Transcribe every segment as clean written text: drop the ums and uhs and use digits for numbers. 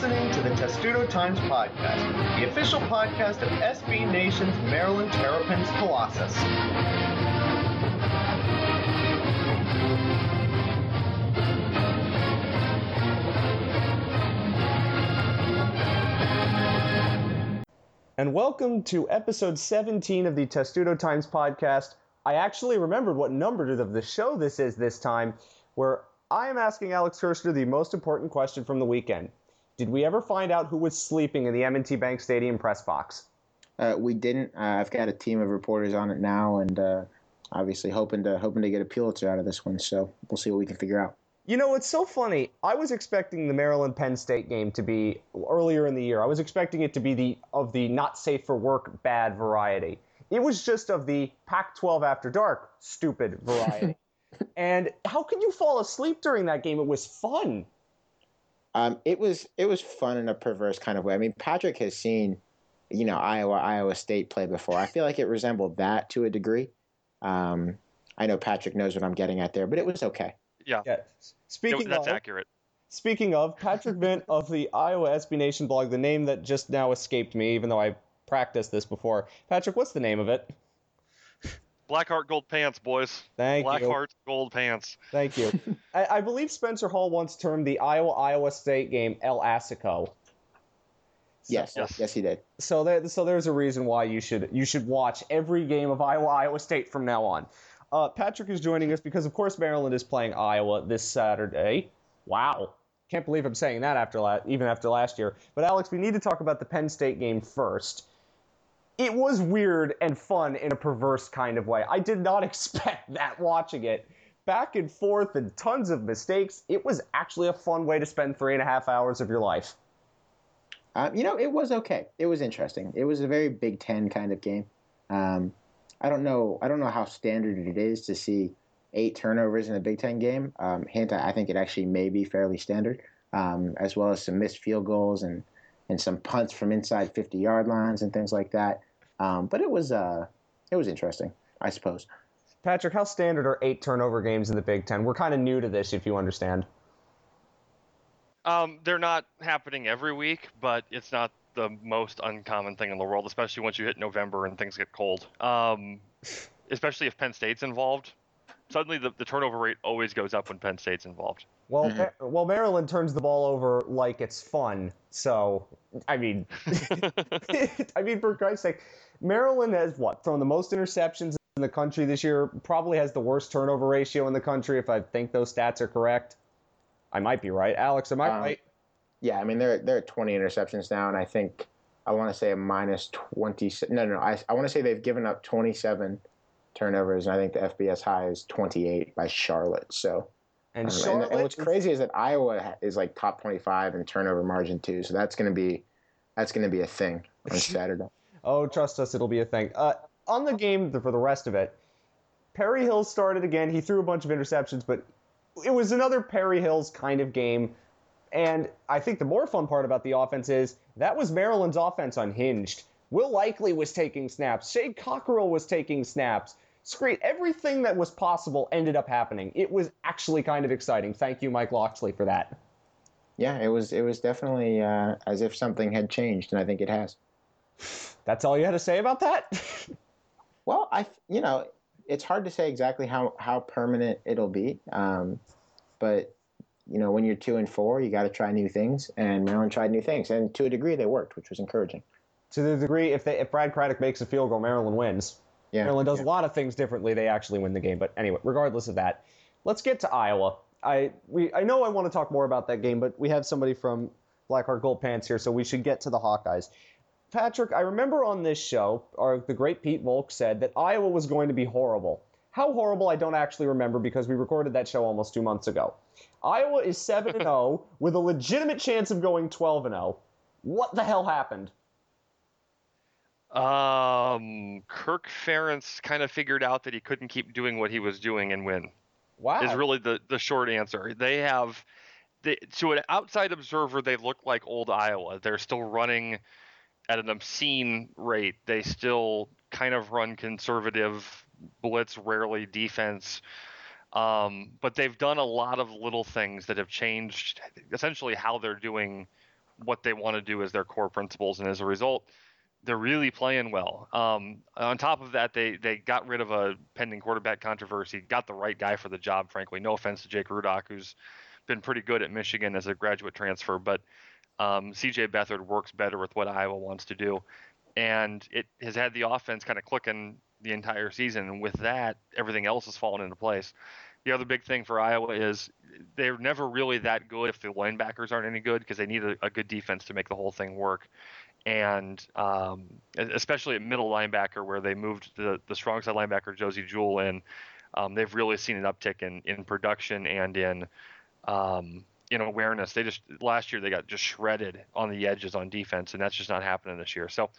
listening to the Testudo Times Podcast, the official podcast of SB Nation's Maryland Terrapins Colossus. And welcome to episode 17 of the Testudo Times Podcast. I actually remembered what number of the show this is this time, where I am asking Alex Kirshner the most important question from the weekend. Did we ever find out who was sleeping in the M&T Bank Stadium press box? We didn't. I've got a team of reporters on it now, and obviously hoping to get a Pulitzer out of this one. So we'll see what we can figure out. You know, it's so funny. I was expecting the Maryland Penn State game to be earlier in the year. I was expecting it to be the not safe for work bad variety. It was just of the Pac-12 after dark stupid variety. And how could you fall asleep during that game? It was fun. It was fun in a perverse kind of way. I mean, Patrick has seen, you know, Iowa State play before. I feel like it resembled that to a degree. I know Patrick knows what I'm getting at there, but it was okay. Yeah. Speaking of, that's accurate. Speaking of, Patrick Vint of the Iowa SB Nation blog, the name that just now escaped me, even though I practiced this before. Patrick, what's the name of it? Blackheart Gold Pants, boys. Thank you. Blackheart Gold Pants. Thank you. I believe Spencer Hall once termed the Iowa State game El Asico. Yes, he did. So there's a reason why you should watch every game of Iowa State from now on. Patrick is joining us because, of course, Maryland is playing Iowa this Saturday. Wow. Can't believe I'm saying that even after last year. But, Alex, we need to talk about the Penn State game first. It was weird and fun in a perverse kind of way. I did not expect that watching it. Back and forth and tons of mistakes. It was actually a fun way to spend 3.5 hours of your life. It was okay. It was interesting. It was a very Big Ten kind of game. I don't know how standard it is to see 8 turnovers in a Big Ten game. Hint, I think it actually may be fairly standard, as well as some missed field goals and some punts from inside 50-yard lines and things like that. But it was interesting, I suppose. Patrick, how standard are 8 turnover games in the Big Ten? We're kind of new to this, if you understand. They're not happening every week, but it's not the most uncommon thing in the world, especially once you hit November and things get cold, especially if Penn State's involved. Suddenly the turnover rate always goes up when Penn State's involved. Well, well, Maryland turns the ball over like it's fun. So, I mean, for Christ's sake, Maryland has, thrown the most interceptions in the country this year, probably has the worst turnover ratio in the country, if I think those stats are correct. I might be right. Alex, am I right? Yeah, I mean, they're at 20 interceptions now, and I think I want to say a minus 20. No. I want to say they've given up 27 turnovers, and I think the FBS high is 28 by Charlotte. So, and what's crazy is that Iowa is like top 25 in turnover margin too. So that's going to be a thing on Saturday. Oh, trust us, it'll be a thing. On the game for the rest of it, Perry Hill started again. He threw a bunch of interceptions, but it was another Perry Hill's kind of game. And I think the more fun part about the offense is that was Maryland's offense unhinged. Will Likely was taking snaps. Shade Cockerell was taking snaps. Screed, everything that was possible ended up happening. It was actually kind of exciting. Thank you, Mike Locksley, for that. Yeah, it was definitely as if something had changed, and I think it has. That's all you had to say about that? Well, it's hard to say exactly how permanent it'll be, but. You know, when you're 2-4, you got to try new things, and Maryland tried new things, and to a degree they worked, which was encouraging. To the degree, if Brad Craddock makes a field goal, Maryland wins. Yeah, Maryland does a lot of things differently; they actually win the game. But anyway, regardless of that, let's get to Iowa. I know I want to talk more about that game, but we have somebody from Blackheart Gold Pants here, so we should get to the Hawkeyes. Patrick, I remember on this show, the great Pete Volk said that Iowa was going to be horrible. How horrible, I don't actually remember because we recorded that show almost 2 months ago. Iowa is 7-0 with a legitimate chance of going 12-0. What the hell happened? Kirk Ferentz kind of figured out that he couldn't keep doing what he was doing and win. Wow. Is really the short answer. To an outside observer, they look like old Iowa. They're still running at an obscene rate. They still kind of run conservative blitz, rarely defense. But they've done a lot of little things that have changed essentially how they're doing what they want to do as their core principles. And as a result, they're really playing well. On top of that, they got rid of a pending quarterback controversy, got the right guy for the job, frankly. No offense to Jake Rudock, who's been pretty good at Michigan as a graduate transfer, but C.J. Beathard works better with what Iowa wants to do. And it has had the offense kind of clicking the entire season. And with that, everything else has fallen into place. The other big thing for Iowa is they're never really that good if the linebackers aren't any good, because they need a good defense to make the whole thing work. And especially at middle linebacker, where they moved the strong side linebacker Josie Jewell in, they've really seen an uptick in production and in awareness. They last year they got just shredded on the edges on defense, and that's just not happening this year. So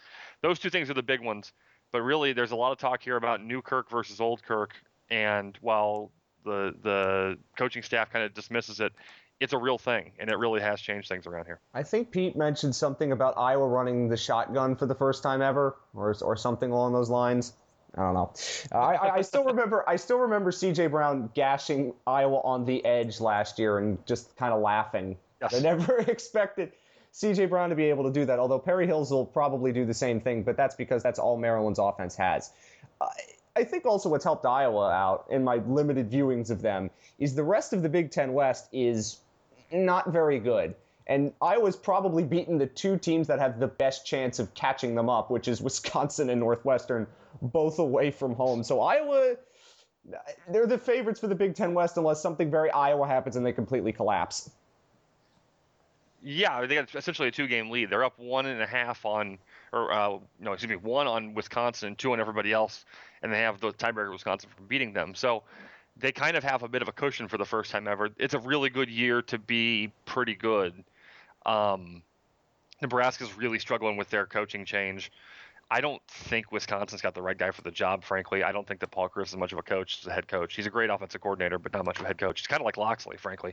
those two things are the big ones. But really, there's a lot of talk here about new Kirk versus old Kirk, and while the coaching staff kind of dismisses it, it's a real thing, and it really has changed things around here. I think Pete mentioned something about Iowa running the shotgun for the first time ever, or something along those lines. I don't know. I still remember C.J. Brown gashing Iowa on the edge last year and just kind of laughing. Yes. I never expected C.J. Brown to be able to do that, although Perry Hills will probably do the same thing, but that's because that's all Maryland's offense has. I think also what's helped Iowa out in my limited viewings of them is the rest of the Big Ten West is not very good. And Iowa's probably beaten the two teams that have the best chance of catching them up, which is Wisconsin and Northwestern, both away from home. So Iowa, they're the favorites for the Big Ten West unless something very Iowa happens and they completely collapse. Yeah, they got essentially a two-game lead. They're up 1.5 one on Wisconsin, two on everybody else, and they have the tiebreaker Wisconsin from beating them. So they kind of have a bit of a cushion for the first time ever. It's a really good year to be pretty good. Nebraska's really struggling with their coaching change. I don't think Wisconsin's got the right guy for the job, frankly. I don't think that Paul Chris is much of a coach as a head coach. He's a great offensive coordinator, but not much of a head coach. He's kind of like Locksley, frankly.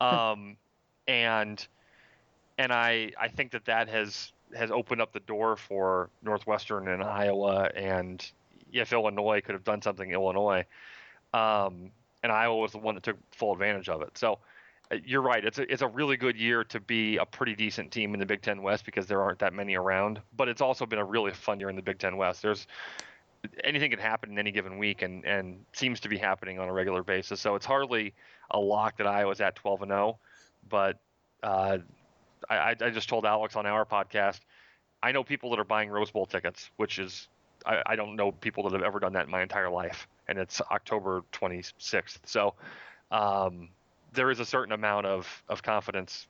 And I think that has opened up the door for Northwestern and Iowa, and if Illinois could have done something, Illinois. And Iowa was the one that took full advantage of it. So you're right. It's a really good year to be a pretty decent team in the Big Ten West because there aren't that many around. But it's also been a really fun year in the Big Ten West. There's anything can happen in any given week and seems to be happening on a regular basis. So it's hardly a lock that Iowa's at 12-0, but I just told Alex on our podcast, I know people that are buying Rose Bowl tickets, which is, I don't know people that have ever done that in my entire life. And it's October 26th. So there is a certain amount of confidence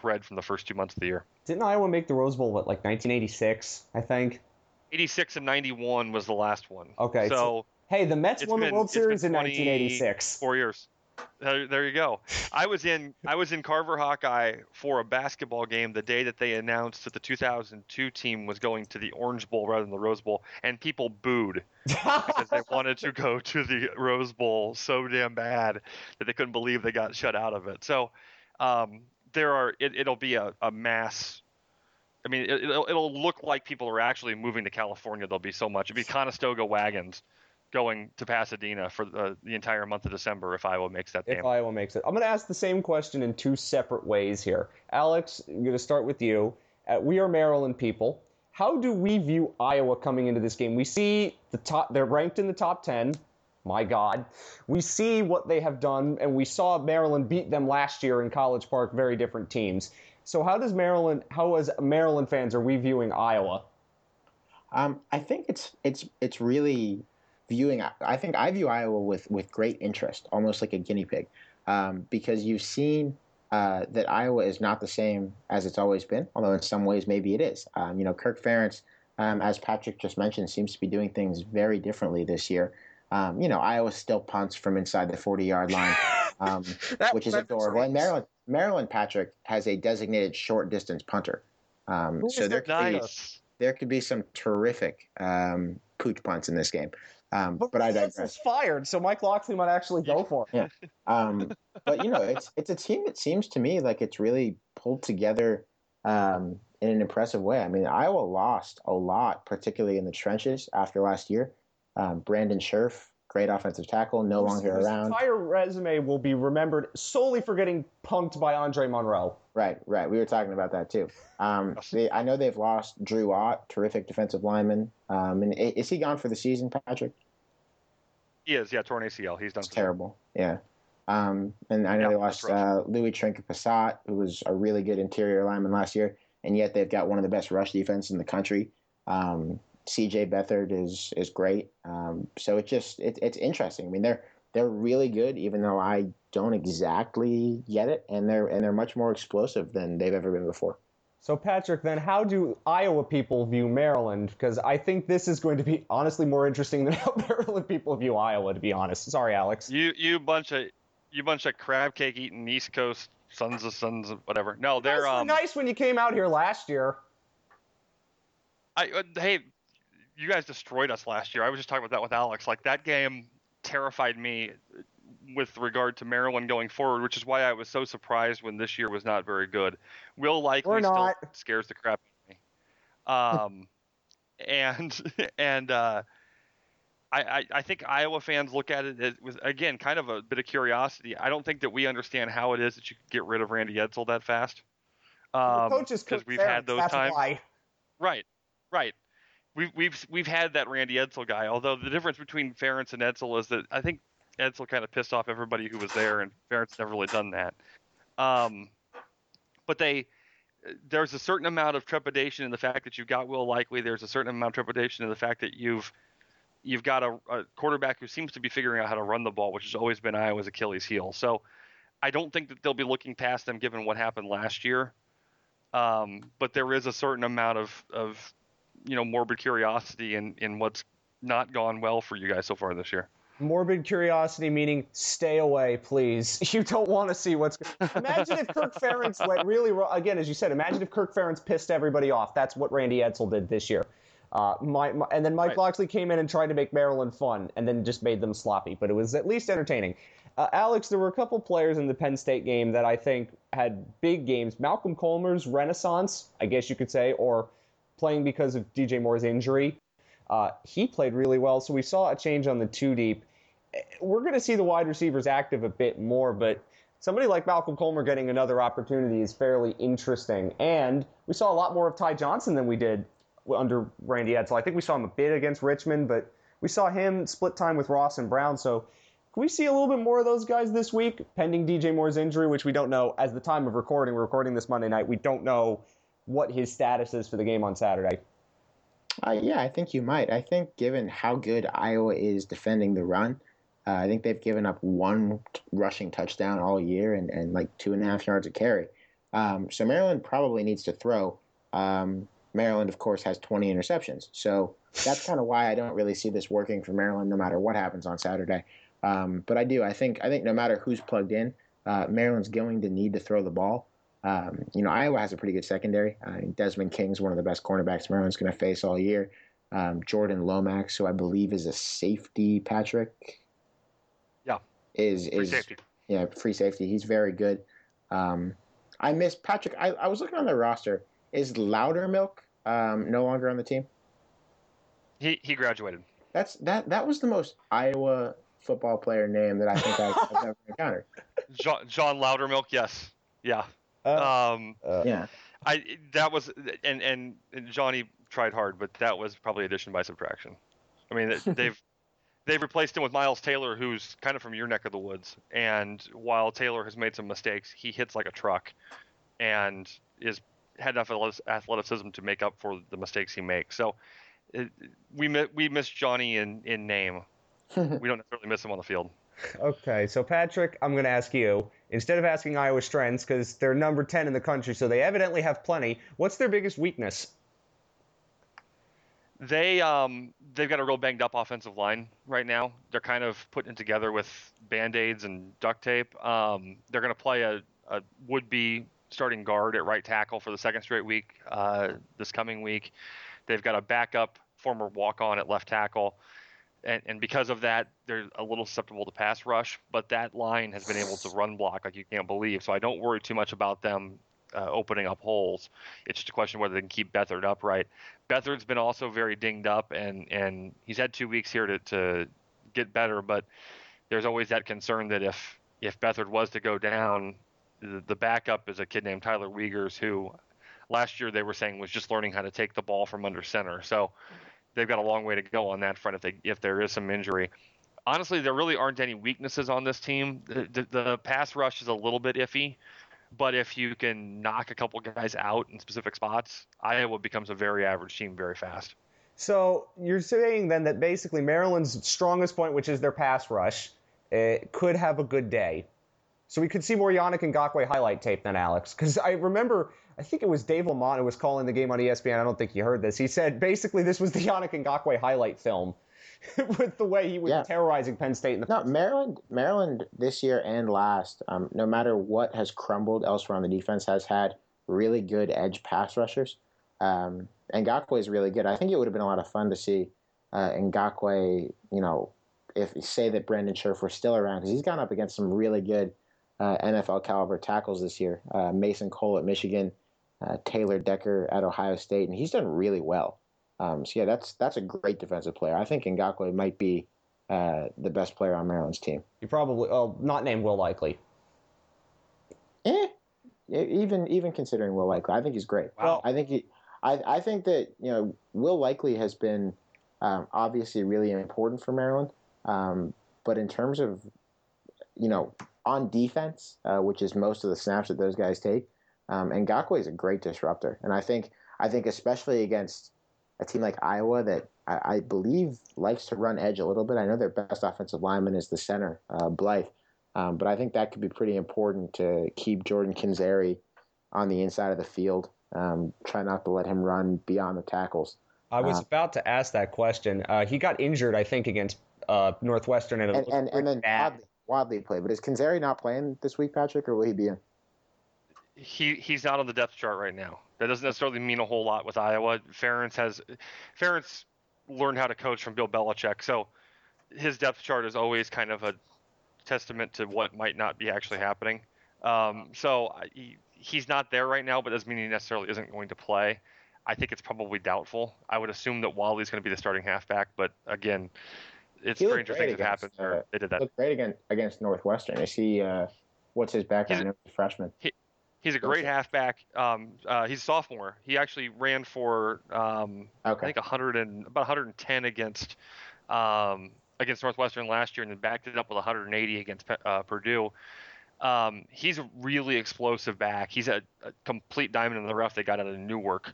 bred from the first 2 months of the year. Didn't Iowa make the Rose Bowl, 1986, I think? 86 and 91 was the last one. Okay. So hey, the Mets won the World Series in 1986. 4 years. There you go. I was in Carver Hawkeye for a basketball game the day that they announced that the 2002 team was going to the Orange Bowl rather than the Rose Bowl, and people booed because they wanted to go to the Rose Bowl so damn bad that they couldn't believe they got shut out of it. So it'll be a mass. I mean, it'll look like people are actually moving to California. There'll be so much. It'd be Conestoga wagons going to Pasadena for the entire month of December if Iowa makes that game. If Iowa makes it. I'm going to ask the same question in two separate ways here. Alex, I'm going to start with you. We are Maryland people. How do we view Iowa coming into this game? We see they're ranked in the top 10. My God. We see what they have done, and we saw Maryland beat them last year in College Park, very different teams. So how as Maryland fans are we viewing Iowa? I think it's really viewing, I think I view Iowa with great interest, almost like a guinea pig, because you've seen that Iowa is not the same as it's always been, although in some ways maybe it is. Kirk Ferentz, as Patrick just mentioned, seems to be doing things very differently this year. Iowa still punts from inside the 40-yard line, which is adorable. And Maryland, Patrick, has a designated short-distance punter. So there could be some terrific pooch punts in this game. But I digress. Is fired, so Mike Locksley might actually go for it. Yeah. But it's a team that seems to me like it's really pulled together in an impressive way. I mean, Iowa lost a lot, particularly in the trenches after last year. Brandon Scherf, great offensive tackle, no longer around. His entire resume will be remembered solely for getting punked by Andre Monroe. Right. We were talking about that too. I know they've lost Drew Ott, terrific defensive lineman. And is he gone for the season, Patrick? He is, yeah, torn ACL. He's done. It's terrible, yeah. And I know they lost Louis Trinket-Passat, who was a really good interior lineman last year, and yet they've got one of the best rush defense in the country. C.J. Beathard is great. So it's interesting. I mean, they're really good, even though I don't exactly get it, and they're much more explosive than they've ever been before. So, Patrick, then how do Iowa people view Maryland? Because I think this is going to be honestly more interesting than how Maryland people view Iowa, to be honest. Sorry, Alex. You bunch of crab cake eating East Coast sons of whatever. No, they're nice when you came out here last year. Hey, you guys destroyed us last year. I was just talking about that with Alex. Like, that game terrified me with regard to Maryland going forward, which is why I was so surprised when this year was not very good. Will Likely still scares the crap out of me. I think Iowa fans look at it with, again, kind of a bit of curiosity. I don't think that we understand how it is that you could get rid of Randy Edsall that fast. Coaches, because we've had those times. Right. We've had that Randy Edsall guy. Although the difference between Ferentz and Edsall is that I think Edsall kind of pissed off everybody who was there, and Ferentz never really done that. But there's a certain amount of trepidation in the fact that you've got Will Likely. There's a certain amount of trepidation in the fact that you've got a quarterback who seems to be figuring out how to run the ball, which has always been Iowa's Achilles heel. So I don't think that they'll be looking past them given what happened last year. But there is a certain amount of morbid curiosity in what's not gone well for you guys so far this year. Morbid curiosity meaning stay away, please. You don't want to see what's going on. Imagine if Kirk Ferentz went really wrong. Again, as you said, imagine if Kirk Ferentz pissed everybody off. That's what Randy Edsall did this year. And then Mike Locksley came in and tried to make Maryland fun and then just made them sloppy. But it was at least entertaining. Alex, there were a couple players in the Penn State game that I think had big games. Malcolm Colmer's renaissance, I guess you could say, or playing because of DJ Moore's injury. He played really well, so we saw a change on the two deep. We're going to see the wide receivers active a bit more, but somebody like Malcolm Colmer getting another opportunity is fairly interesting. And we saw a lot more of Ty Johnson than we did under Randy Edsall. I think we saw him a bit against Richmond, but we saw him split time with Ross and Brown. So can we see a little bit more of those guys this week, pending DJ Moore's injury, which we don't know. As the time of recording, we're recording this Monday night, we don't know what his status is for the game on Saturday. Yeah, I think you might. I think given how good Iowa is defending the run, I think they've given up one rushing touchdown all year and like 2.5 yards a carry. So Maryland probably needs to throw. Maryland, of course, has 20 interceptions. So that's kind of why I don't really see this working for Maryland no matter what happens on Saturday. But I do. I think no matter who's plugged in, Maryland's going to need to throw the ball. Iowa has a pretty good secondary. Desmond King's one of the best cornerbacks Maryland's going to face all year. Jordan Lomax, who I believe is a safety, Patrick. Yeah. Is free safety. Yeah, free safety. He's very good. I miss Patrick. I was looking on their roster. Is Loudermilk no longer on the team? He graduated. That was the most Iowa football player name that I think I've ever encountered. John Loudermilk, yes. Yeah. Yeah. And Johnny tried hard, but that was probably addition by subtraction. I mean, they've replaced him with Miles Taylor, who's kind of from your neck of the woods. And while Taylor has made some mistakes, he hits like a truck, and had enough athleticism to make up for the mistakes he makes. So we miss Johnny in name. We don't necessarily miss him on the field. Okay, so Patrick, I'm going to ask you, instead of asking Iowa strengths, because they're number 10 in the country, so they evidently have plenty, what's their biggest weakness? They've got a real banged up offensive line right now. They're kind of putting it together with Band-Aids and duct tape. They're going to play a would-be starting guard at right tackle for the second straight week this coming week. They've got a backup former walk-on at left tackle. And because of that, they're a little susceptible to pass rush, but that line has been able to run block like you can't believe. So I don't worry too much about them opening up holes. It's just a question of whether they can keep Beathard upright. Beathard's been also very dinged up, and he's had 2 weeks here to get better, but there's always that concern that if Beathard was to go down, the backup is a kid named Tyler Wiegers, who last year they were saying was just learning how to take the ball from under center. So they've got a long way to go on that front if there is some injury. Honestly, there really aren't any weaknesses on this team. The pass rush is a little bit iffy, but if you can knock a couple guys out in specific spots, Iowa becomes a very average team very fast. So you're saying then that basically Maryland's strongest point, which is their pass rush, could have a good day. So we could see more Yannick Ngakoue highlight tape than Alex. Because I remember, I think it was Dave Lamont who was calling the game on ESPN. I don't think he heard this. He said basically this was the Yannick Ngakoue highlight film with the way he was terrorizing Penn State. Maryland this year and last, no matter what has crumbled elsewhere on the defense, has had really good edge pass rushers. And Ngakoue is really good. I think it would have been a lot of fun to see Ngakoue, if say that Brandon Scherf were still around, because he's gone up against some really good NFL caliber tackles this year. Mason Cole at Michigan, Taylor Decker at Ohio State, and he's done really well. That's a great defensive player. I think Ngakoue might be the best player on Maryland's team. You probably not named Will Likely. Even considering Will Likely, I think he's great. Wow. I think that Will Likely has been obviously really important for Maryland. But in terms of on defense, which is most of the snaps that those guys take, Ngakoue is a great disruptor, and I think especially against a team like Iowa that I believe likes to run edge a little bit. I know their best offensive lineman is the center, Blythe, but I think that could be pretty important to keep Jordan Kinzeri on the inside of the field, try not to let him run beyond the tackles. I was about to ask that question. He got injured, I think, against Northwestern. And then Wadley played. But is Kinzeri not playing this week, Patrick, or will he be in? He's not on the depth chart right now. That doesn't necessarily mean a whole lot with Iowa. Ferentz learned how to coach from Bill Belichick, so his depth chart is always kind of a testament to what might not be actually happening. So he's not there right now, but doesn't mean he necessarily isn't going to play. I think it's probably doubtful. I would assume that Wadley's going to be the starting halfback, but again, it's stranger things that happened. They did that. He looked great against Northwestern. Is he? What's his background? He's a freshman. He's a great halfback. He's a sophomore. He actually ran for I think 110 against Northwestern last year, and then backed it up with 180 against Purdue. He's a really explosive back. He's a complete diamond in the rough. They got out of Newark,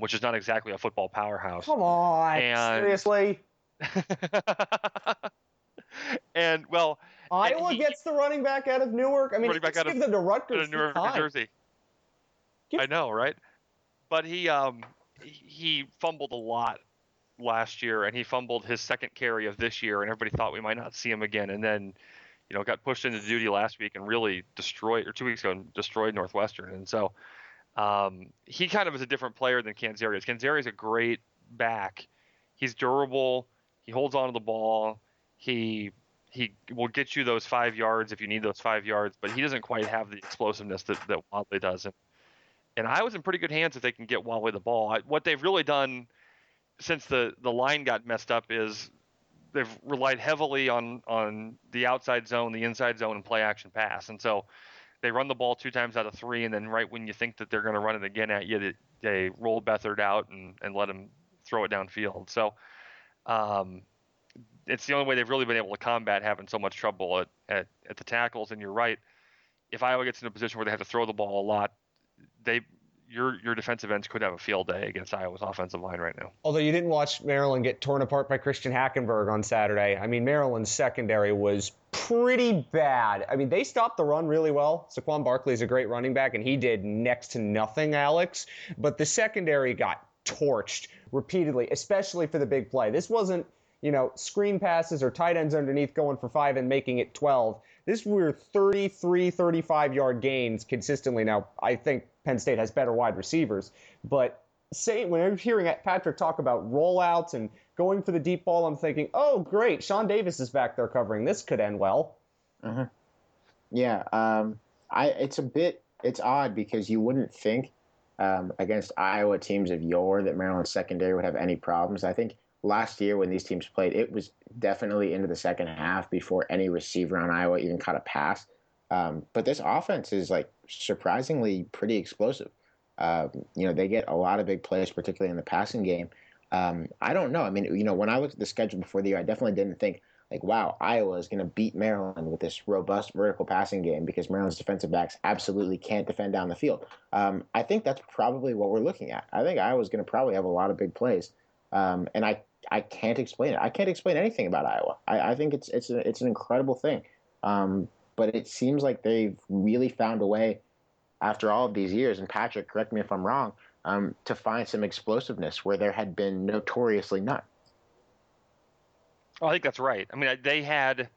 which is not exactly a football powerhouse. Come on, seriously. And well, Iowa gets the running back out of Newark. I mean, give them to Rutgers, Newark, New Jersey. I know, right? But he fumbled a lot last year, and he fumbled his second carry of this year, and everybody thought we might not see him again. And then, got pushed into duty last week and really destroyed Northwestern. And so he kind of is a different player than Kinzeri is. Kinzeri is a great back. He's durable. He holds on to the ball. He will get you those 5 yards if you need those 5 yards, but he doesn't quite have the explosiveness that Wadley does. And Iowa's in pretty good hands if they can get Wadley the ball. What they've really done since the line got messed up is they've relied heavily on the outside zone, the inside zone, and play action pass. And so they run the ball 2 times out of 3, and then right when you think that they're going to run it again at you, they roll Beathard out and let him throw it downfield. So it's the only way they've really been able to combat having so much trouble at the tackles. And you're right. If Iowa gets in a position where they have to throw the ball a lot, your defensive ends could have a field day against Iowa's offensive line right now. Although you didn't watch Maryland get torn apart by Christian Hackenberg on Saturday. I mean, Maryland's secondary was pretty bad. I mean, they stopped the run really well. Saquon Barkley is a great running back, and he did next to nothing, Alex. But the secondary got torched repeatedly, especially for the big play. This wasn't screen passes or tight ends underneath going for 5 and making it 12. This were 33, 35-yard gains consistently. Now, I think Penn State has better wide receivers, but when I'm hearing Patrick talk about rollouts and going for the deep ball, I'm thinking, oh, great, Sean Davis is back there covering. This could end well. Uh-huh. Yeah, it's odd because you wouldn't think against Iowa teams of yore that Maryland's secondary would have any problems. I think last year when these teams played, it was definitely into the second half before any receiver on Iowa even caught a pass. But this offense is like surprisingly pretty explosive. You know, they get a lot of big plays, particularly in the passing game. I don't know. I mean, you know, when I looked at the schedule before the year, I definitely didn't think like, wow, Iowa is going to beat Maryland with this robust vertical passing game because Maryland's defensive backs absolutely can't defend down the field. I think that's probably what we're looking at. I think Iowa's going to probably have a lot of big plays. And I can't explain it. I can't explain anything about Iowa. I think it's an incredible thing. But it seems like they've really found a way after all of these years, and Patrick, correct me if I'm wrong, to find some explosiveness where there had been notoriously none. Well, I think that's right. I mean, they had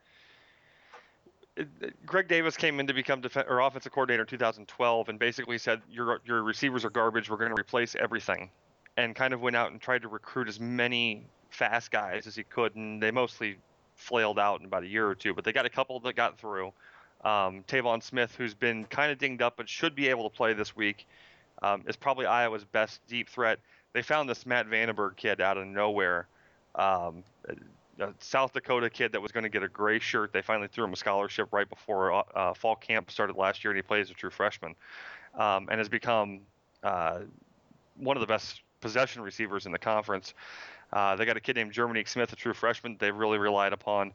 – Greg Davis came in to become offensive coordinator in 2012 and basically said, your receivers are garbage. We're going to replace everything, and kind of went out and tried to recruit as many fast guys as he could, and they mostly flailed out in about a year or two. But they got a couple that got through. Tavon Smith, who's been kind of dinged up but should be able to play this week, is probably Iowa's best deep threat. They found this Matt Vandenberg kid out of nowhere, a South Dakota kid that was going to get a gray shirt. They finally threw him a scholarship right before fall camp started last year, and he plays as a true freshman and has become one of the best possession receivers in the conference. They got a kid named Jermanique Smith, a true freshman they really relied upon.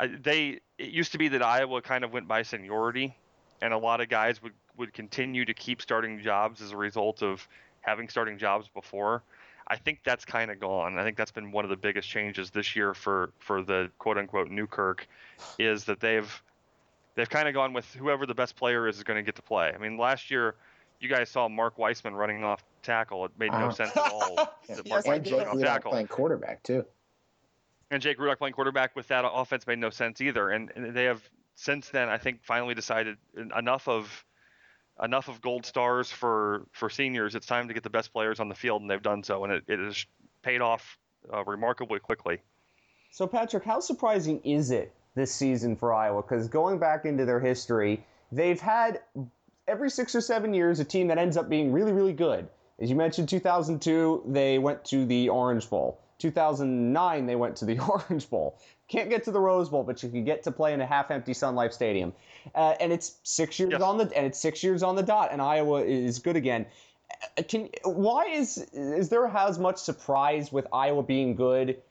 It used to be that Iowa kind of went by seniority, and a lot of guys would continue to keep starting jobs as a result of having starting jobs before. I think that's kind of gone. I think that's been one of the biggest changes this year for the quote-unquote new Kirk, is that they've kind of gone with whoever the best player is going to get to play. I mean, last year you guys saw Mark Weissman running off tackle. It made no sense at all. And Jake Rudock playing quarterback too. And Jake Rudock playing quarterback with that offense made no sense either. And they have since then, I think, finally decided enough of gold stars for seniors. It's time to get the best players on the field, and they've done so, and it has paid off remarkably quickly. So, Patrick, how surprising is it this season for Iowa? Because going back into their history, they've had every 6 or 7 years a team that ends up being really, really good. As you mentioned, 2002, they went to the Orange Bowl. 2009, they went to the Orange Bowl. Can't get to the Rose Bowl, but you can get to play in a half-empty Sun Life Stadium. And it's 6 years on the dot, and Iowa is good again. Why is there as much surprise with Iowa being good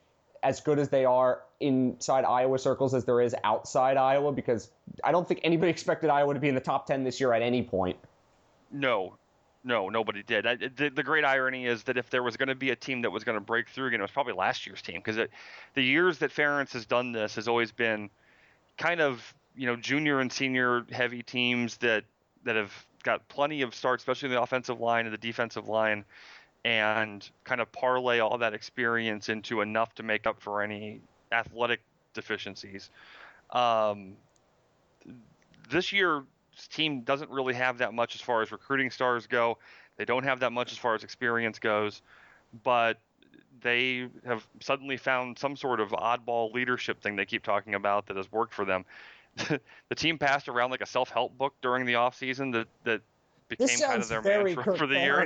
as they are inside Iowa circles as there is outside Iowa? Because I don't think anybody expected Iowa to be in the top 10 this year at any point. No, nobody did. The great irony is that if there was going to be a team that was going to break through again, it was probably last year's team, because the years that Ferentz has done this has always been kind of, you know, junior and senior heavy teams that have got plenty of starts, especially in the offensive line and the defensive line, and kind of parlay all that experience into enough to make up for any athletic deficiencies. This year, team doesn't really have that much as far as recruiting stars go. They don't have that much as far as experience goes, but they have suddenly found some sort of oddball leadership thing they keep talking about that has worked for them. The team passed around like a self-help book during the offseason that became kind of their mantra for the year.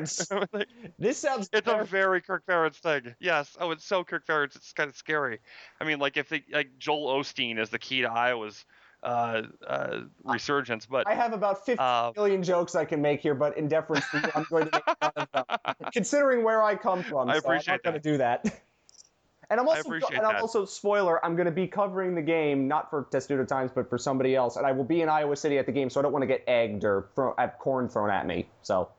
This sounds a very Kirk Ferentz thing. Yes. Oh, it's so Kirk Ferentz. It's kind of scary. I mean, like Joel Osteen is the key to Iowa's resurgence, but I have about 50 million jokes I can make here, but in deference to you, I'm going to make none of them, considering where I come from. I appreciate so I'm not going to do that. And I'm also spoiler, I'm going to be covering the game, not for Testudo Times, but for somebody else, and I will be in Iowa City at the game, so I don't want to get egged or have corn thrown at me. So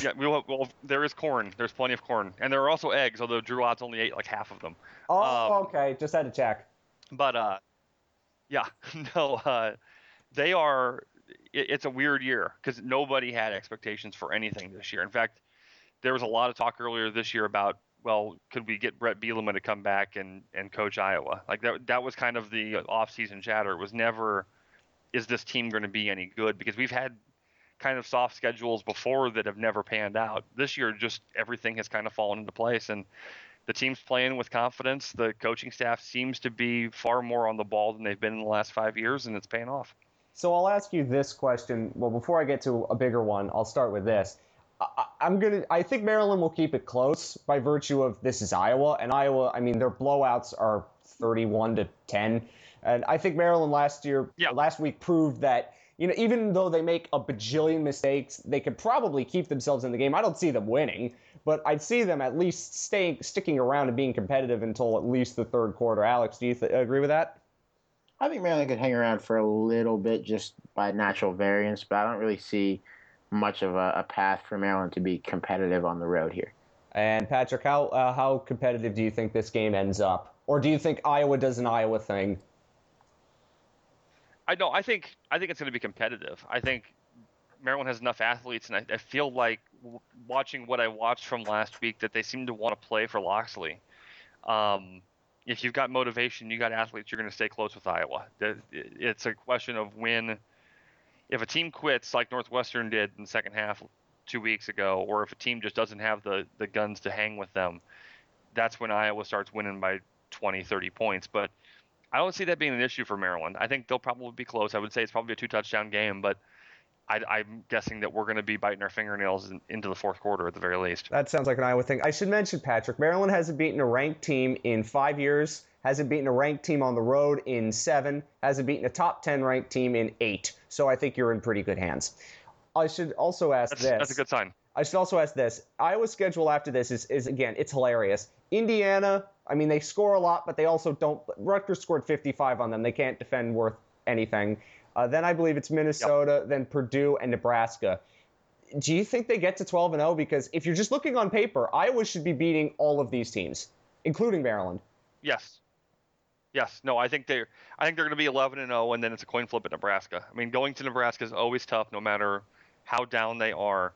yeah, there is corn. There's plenty of corn, and there are also eggs, although Drew Ott's only ate like half of them. Oh, okay, just had to check. But yeah, no, they are – it's a weird year because nobody had expectations for anything this year. In fact, there was a lot of talk earlier this year about, well, could we get Brett Bielema to come back and coach Iowa? Like that was kind of the off-season chatter. It was never, is this team going to be any good? Because we've had kind of soft schedules before that have never panned out. This year, just everything has kind of fallen into place, and – the team's playing with confidence. The coaching staff seems to be far more on the ball than they've been in the last 5 years, and it's paying off. So I'll ask you this question. Well, before I get to a bigger one, I'll start with this. I think Maryland will keep it close by virtue of this is Iowa, and Iowa, I mean, their blowouts are 31-10, and I think Maryland last week proved that, you know, even though they make a bajillion mistakes, they could probably keep themselves in the game. I don't see them winning, but I'd see them at least sticking around and being competitive until at least the third quarter. Alex, do you agree with that? I think Maryland could hang around for a little bit just by natural variance, but I don't really see much of a path for Maryland to be competitive on the road here. And Patrick, how competitive do you think this game ends up? Or do you think Iowa does an Iowa thing? I think it's going to be competitive. I think Maryland has enough athletes, and I feel like watching what I watched from last week that they seem to want to play for Locksley. If you've got motivation, you got athletes, you're going to stay close with Iowa. It's a question of when. If a team quits like Northwestern did in the second half 2 weeks ago, or if a team just doesn't have the guns to hang with them, that's when Iowa starts winning by 20, 30 points. But I don't see that being an issue for Maryland. I think they'll probably be close. I would say it's probably a 2-touchdown game, but I'm guessing that we're going to be biting our fingernails into the fourth quarter at the very least. That sounds like an Iowa thing. I should mention, Patrick, Maryland hasn't beaten a ranked team in 5 years, hasn't beaten a ranked team on the road in 7, hasn't beaten a top 10 ranked team in 8. So I think you're in pretty good hands. I should also ask this. That's a good sign. I should also ask this. Iowa's schedule after this is again, it's hilarious. Indiana, I mean, they score a lot, but they also don't. Rutgers scored 55 on them. They can't defend worth anything. Then I believe it's Minnesota, Then Purdue, and Nebraska. Do you think they get to 12-0? Because if you're just looking on paper, Iowa should be beating all of these teams, including Maryland. Yes. No, I think they're going to be 11-0, and then it's a coin flip at Nebraska. I mean, going to Nebraska is always tough, no matter how down they are,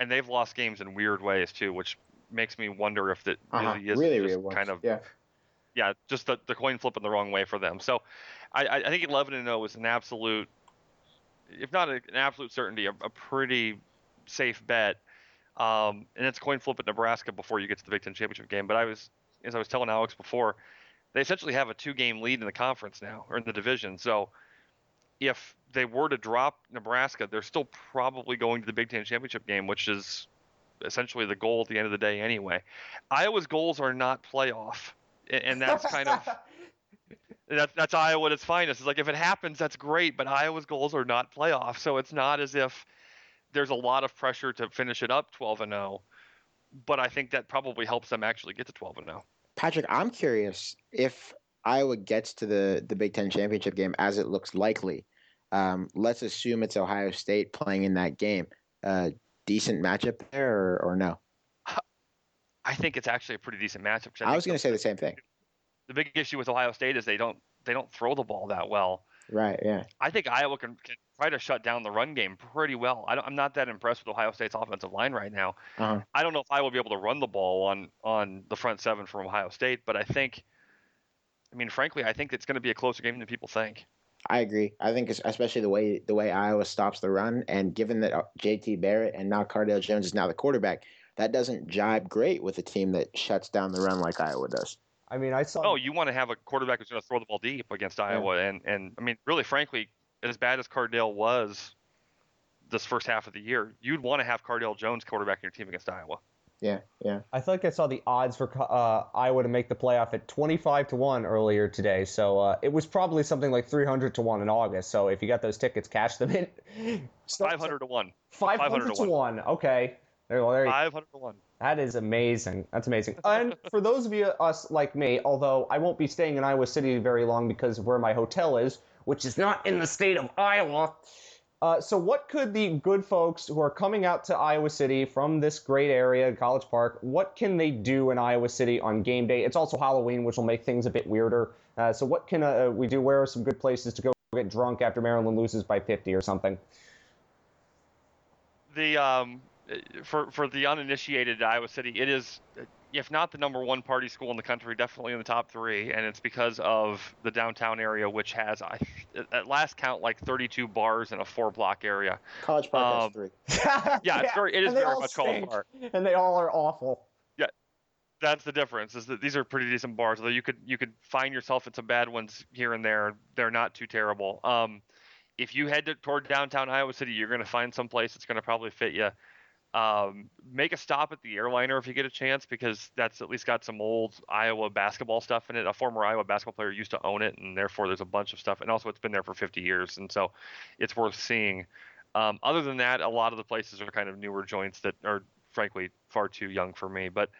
and they've lost games in weird ways too, which makes me wonder if that really is just the coin flip in the wrong way for them. So, I think 11-0 is an absolute, if not an absolute certainty, a pretty safe bet, and it's a coin flip at Nebraska before you get to the Big Ten championship game. But as I was telling Alex before, they essentially have a 2-game lead in the conference now, or in the division. So if they were to drop Nebraska, they're still probably going to the Big Ten championship game, which is essentially the goal at the end of the day anyway. Iowa's goals are not playoff, and that's kind of – that's Iowa at its finest. It's like, if it happens, that's great, but Iowa's goals are not playoff. So it's not as if there's a lot of pressure to finish it up 12-0, but I think that probably helps them actually get to 12-0. Patrick, I'm curious if Iowa gets to the Big Ten championship game, as it looks likely. Let's assume it's Ohio State playing in that game. Decent matchup there, or no? I think it's actually a pretty decent matchup. I was going to say the same thing. The big issue with Ohio State is they don't throw the ball that well. Right. Yeah. I think Iowa can try to shut down the run game pretty well. I'm not that impressed with Ohio State's offensive line right now. Uh-huh. I don't know if Iowa will be able to run the ball on the front seven from Ohio State, but I think it's going to be a closer game than people think. I agree. I think, especially the way Iowa stops the run, and given that J.T. Barrett and now Cardale Jones is now the quarterback, that doesn't jibe great with a team that shuts down the run like Iowa does. I mean, I saw. Oh, you want to have a quarterback who's going to throw the ball deep against Iowa, yeah. and I mean, really, frankly, as bad as Cardale was this first half of the year, you'd want to have Cardale Jones quarterbacking your team against Iowa. Yeah. I think I saw the odds for Iowa to make the playoff at 25-1 earlier today, so it was probably something like 300-1 in August. So if you got those tickets, cash them in. 500-1. 500-1. Okay. There you go. 500-1. That is amazing. That's amazing. And for those of you, us like me, although I won't be staying in Iowa City very long because of where my hotel is, which is not in the state of Iowa. So what could the good folks who are coming out to Iowa City from this great area, College Park, what can they do in Iowa City on game day? It's also Halloween, which will make things a bit weirder. So what can we do? Where are some good places to go get drunk after Maryland loses by 50 or something? For the uninitiated, Iowa City, it is, if not the number one party school in the country, definitely in the top 3, and it's because of the downtown area, which has, at last count, like 32 bars in a 4-block area. College Park has 3. Yeah, it is very much College Park. And they all are awful. Yeah, that's the difference, is that these are pretty decent bars, although you could find yourself at some bad ones here and there. They're not too terrible. If you head toward downtown Iowa City, you're going to find some place that's going to probably fit you. Make a stop at the airliner if you get a chance, because that's at least got some old Iowa basketball stuff in it. A former Iowa basketball player used to own it, and therefore there's a bunch of stuff. And also it's been there for 50 years, and so it's worth seeing. Other than that, a lot of the places are kind of newer joints that are, frankly, far too young for me. But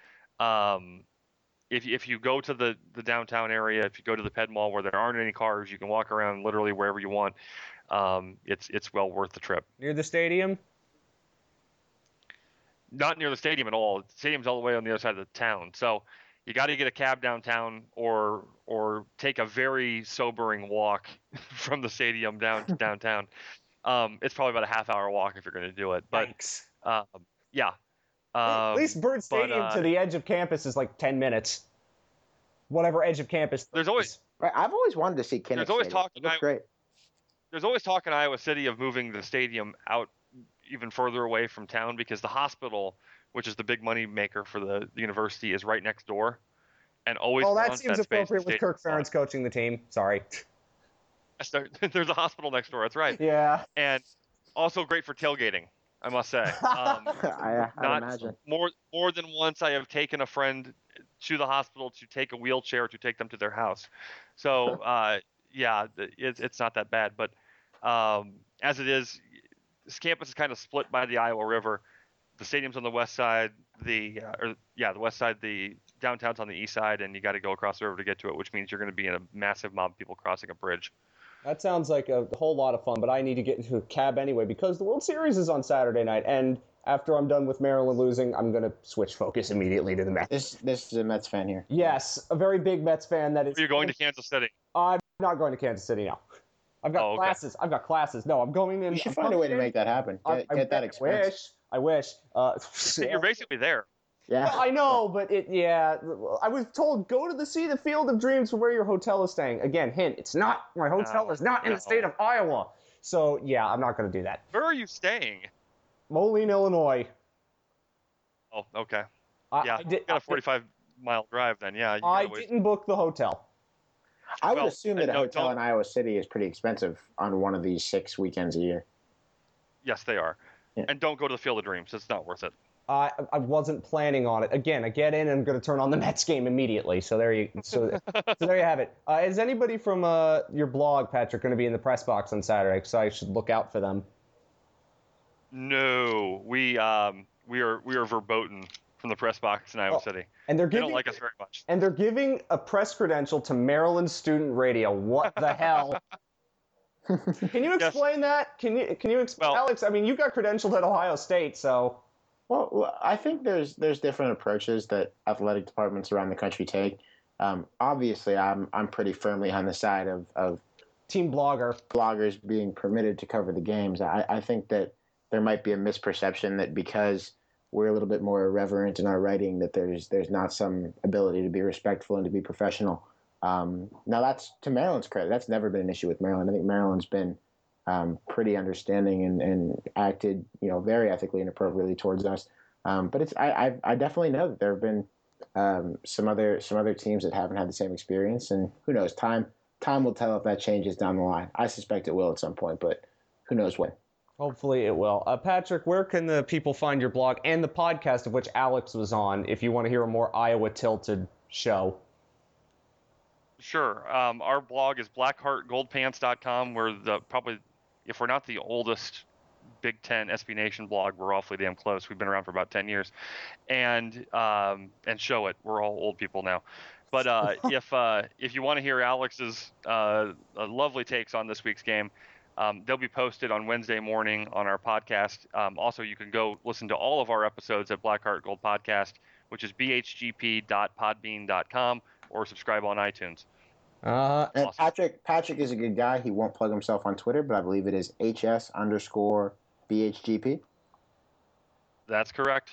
if you go to the downtown area, if you go to the Ped Mall where there aren't any cars, you can walk around literally wherever you want. It's well worth the trip. Near the stadium? Not near the stadium at all. The stadium's all the way on the other side of the town. So you got to get a cab downtown or take a very sobering walk from the stadium down to downtown. It's probably about a half-hour walk if you're going to do it. But, thanks. Yeah. At least Byrd Stadium to the edge of campus is like 10 minutes. Whatever edge of campus. There's always. Right, I've always wanted to see Kinnick Stadium. That's great. There's always talk in Iowa City of moving the stadium out even further away from town, because the hospital, which is the big money maker for the university, is right next door, and always. Oh, that seems appropriate with Kirk Ferentz coaching the team. Sorry. There's a hospital next door. That's right. Yeah. And also great for tailgating, I must say. I imagine. More than once I have taken a friend to the hospital to take a wheelchair to take them to their house. So, yeah, it's not that bad. But as it is, this campus is kind of split by the Iowa River. The stadium's on the west side. The west side. The downtown's on the east side, and you got to go across the river to get to it, which means you're going to be in a massive mob of people crossing a bridge. That sounds like a whole lot of fun, but I need to get into a cab anyway because the World Series is on Saturday night, and after I'm done with Maryland losing, I'm going to switch focus immediately to the Mets. This is a Mets fan here. Yes, a very big Mets fan. That is. You're going to Kansas City? I'm not going to Kansas City, no. I've got classes. Okay. I've got classes. No, I'm going in. You should find a way to make that happen. Get that expense. I wish. So you're basically there. Yeah. Well, I know, but I was told go to see the Field of Dreams from where your hotel is staying. Again, hint, it's not. My hotel is not in the state of Iowa. So, yeah, I'm not going to do that. Where are you staying? Moline, Illinois. Oh, okay. I got a 45-mile drive then, yeah. I didn't book the hotel. I would assume that a hotel in Iowa City is pretty expensive on one of these 6 weekends a year. Yes, they are. Yeah. And don't go to the Field of Dreams. It's not worth it. I wasn't planning on it. Again, I get in and I'm going to turn on the Mets game immediately. So there you so there you have it. Is anybody from your blog, Patrick, going to be in the press box on Saturday? Because I should look out for them. No, we are verboten from the press box in Iowa City. And they don't like us very much. And they're giving a press credential to Maryland Student Radio. What the hell? Can you explain that? Can you explain, Alex? I mean, you got credentialed at Ohio State, so. Well, I think there's different approaches that athletic departments around the country take. Obviously, I'm pretty firmly on the side of team bloggers being permitted to cover the games. I think that there might be a misperception that because we're a little bit more irreverent in our writing that there's not some ability to be respectful and to be professional. Now, that's to Maryland's credit. That's never been an issue with Maryland. I think Maryland's been pretty understanding and acted, very ethically and appropriately towards us. But it's I definitely know that there have been some other teams that haven't had the same experience, and who knows? Time will tell if that changes down the line. I suspect it will at some point, but who knows when. Hopefully it will. Patrick, where can the people find your blog and the podcast of which Alex was on if you want to hear a more Iowa-tilted show? Sure. Our blog is blackheartgoldpants.com. We're probably, if we're not the oldest Big Ten SB Nation blog, we're awfully damn close. We've been around for about 10 years. And show it. We're all old people now. But if you want to hear Alex's lovely takes on this week's game, they'll be posted on Wednesday morning on our podcast. Also, you can go listen to all of our episodes at Blackheart Gold Podcast, which is bhgp.podbean.com, or subscribe on iTunes. And awesome. Patrick is a good guy. He won't plug himself on Twitter, but I believe it is HS_BHGP. That's correct.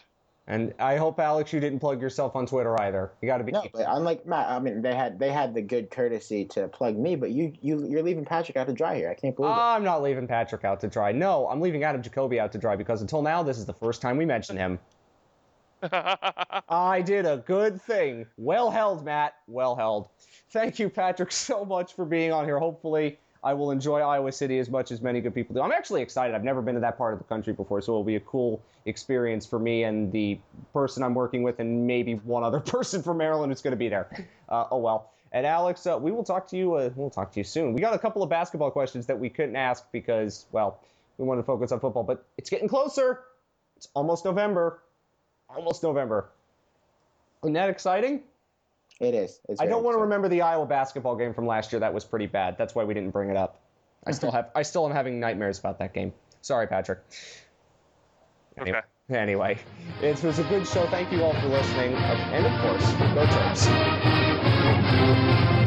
And I hope, Alex, you didn't plug yourself on Twitter either. You got to be. No, but unlike Matt, I mean, they had the good courtesy to plug me, but you're leaving Patrick out to dry here. I can't believe it. I'm not leaving Patrick out to dry. No, I'm leaving Adam Jacoby out to dry because until now, this is the first time we mentioned him. I did a good thing. Well held, Matt. Well held. Thank you, Patrick, so much for being on here. Hopefully, I will enjoy Iowa City as much as many good people do. I'm actually excited. I've never been to that part of the country before, so it'll be a cool experience for me and the person I'm working with and maybe one other person from Maryland who's going to be there. And Alex, we will talk to you. We'll talk to you soon. We got a couple of basketball questions that we couldn't ask because, well, we wanted to focus on football, but it's getting closer. It's almost November. Isn't that exciting? It is. I don't want to remember the Iowa basketball game from last year. That was pretty bad. That's why we didn't bring it up. I still am having nightmares about that game. Sorry, Patrick. Anyway, it was a good show. Thank you all for listening. And, of course, go Terps.